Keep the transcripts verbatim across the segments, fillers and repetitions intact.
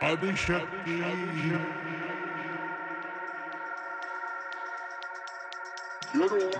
Abi şakliyim. Yürü,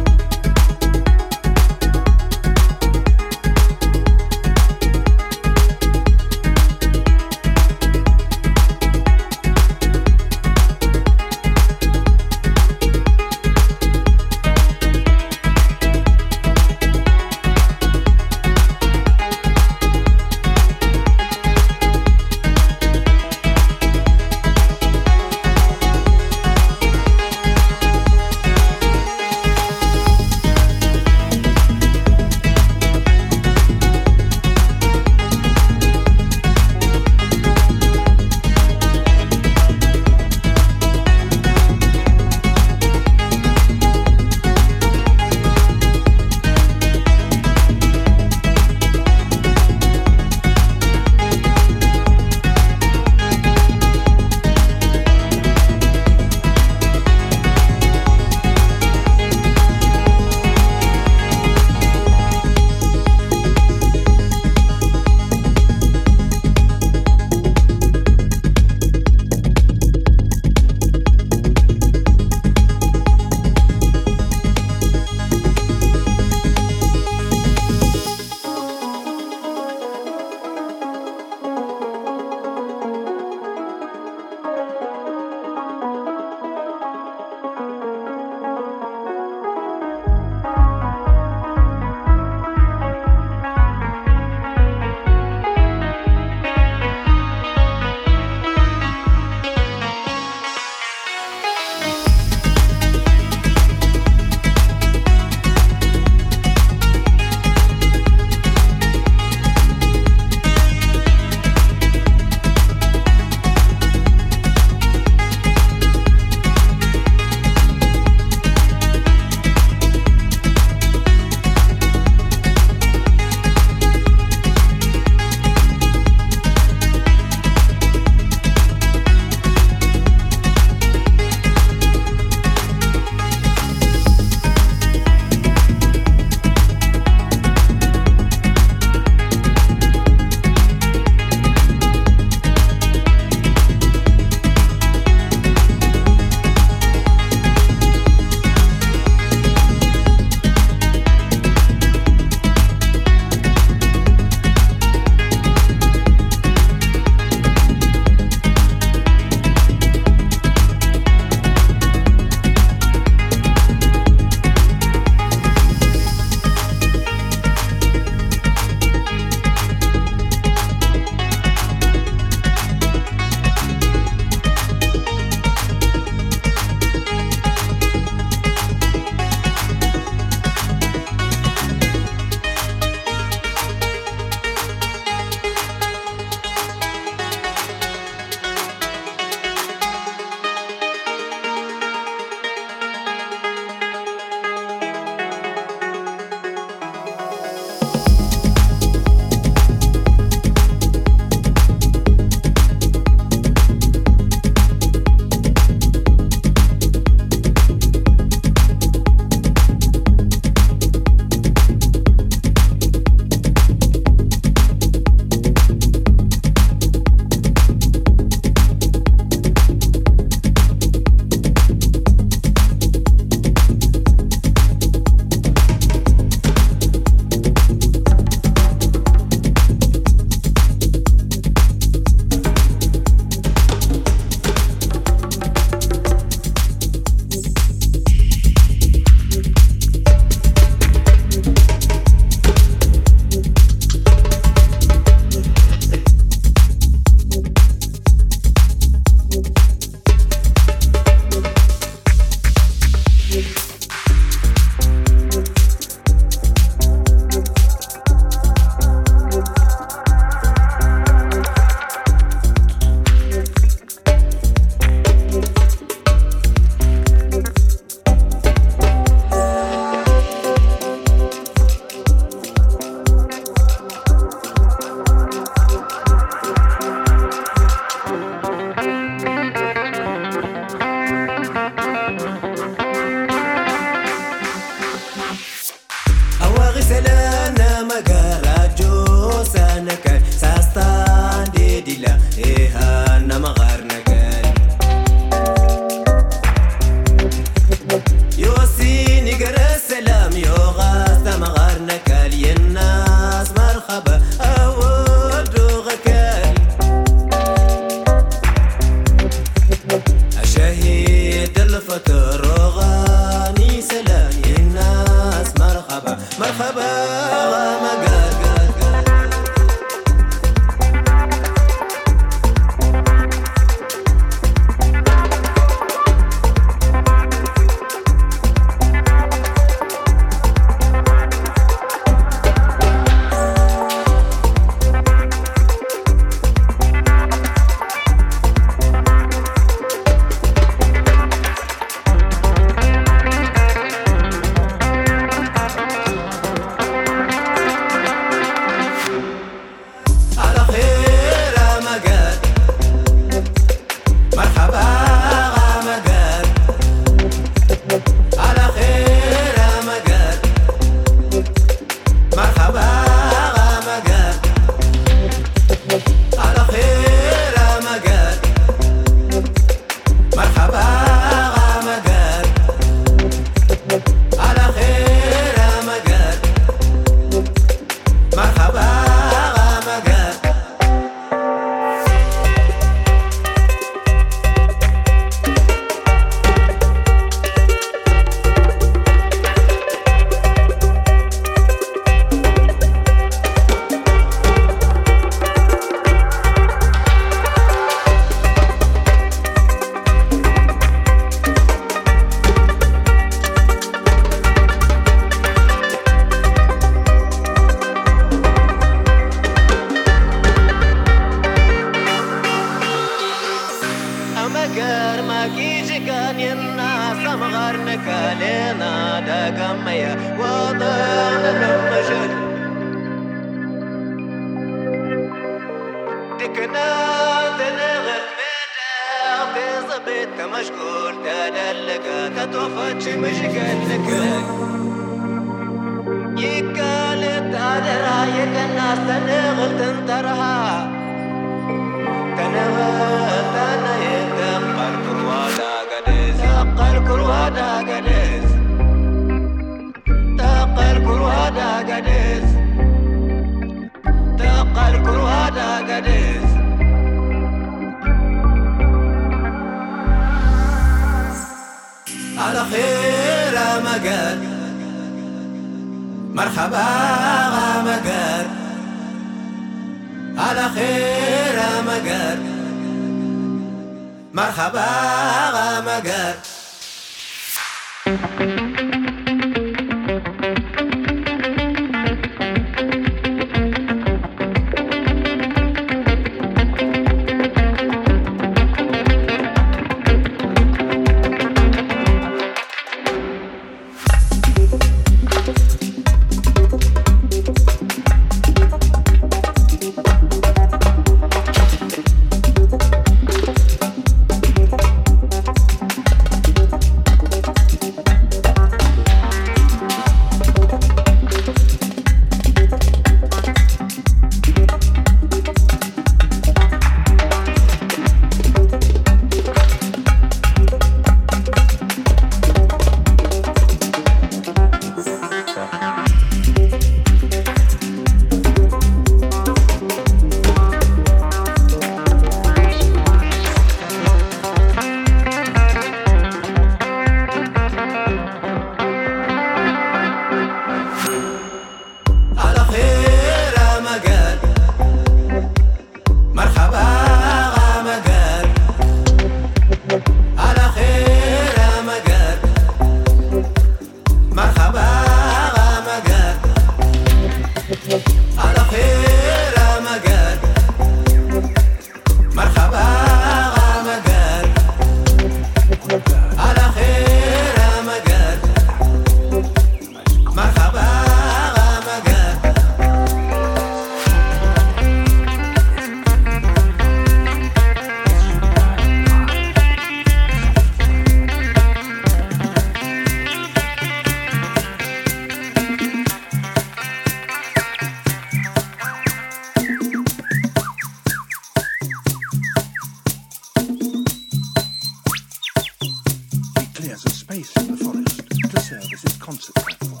in the forest to serve as his concert platform.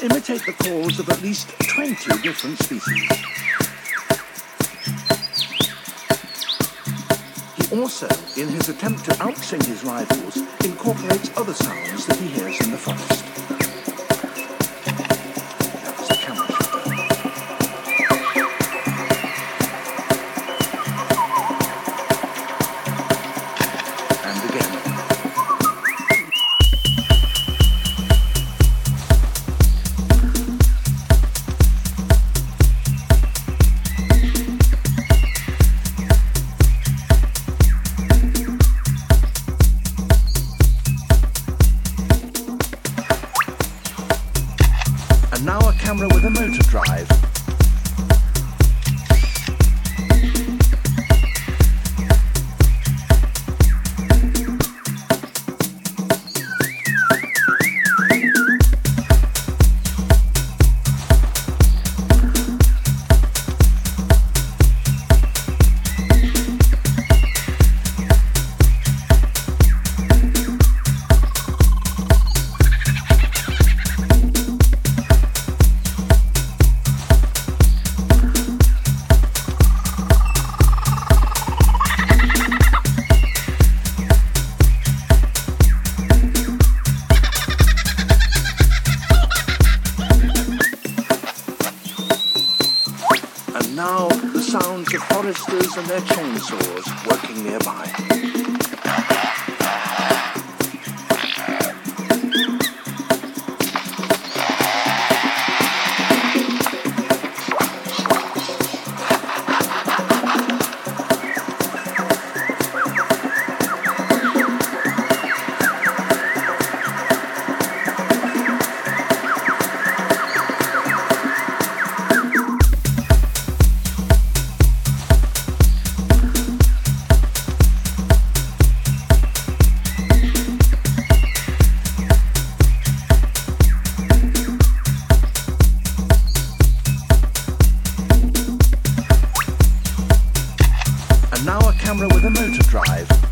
Imitate the calls of at least twenty different species. He also, in his attempt to outsing his rivals, incorporates other sounds that he hears in the forest. And their chainsaws working nearby. Now a camera with a motor drive.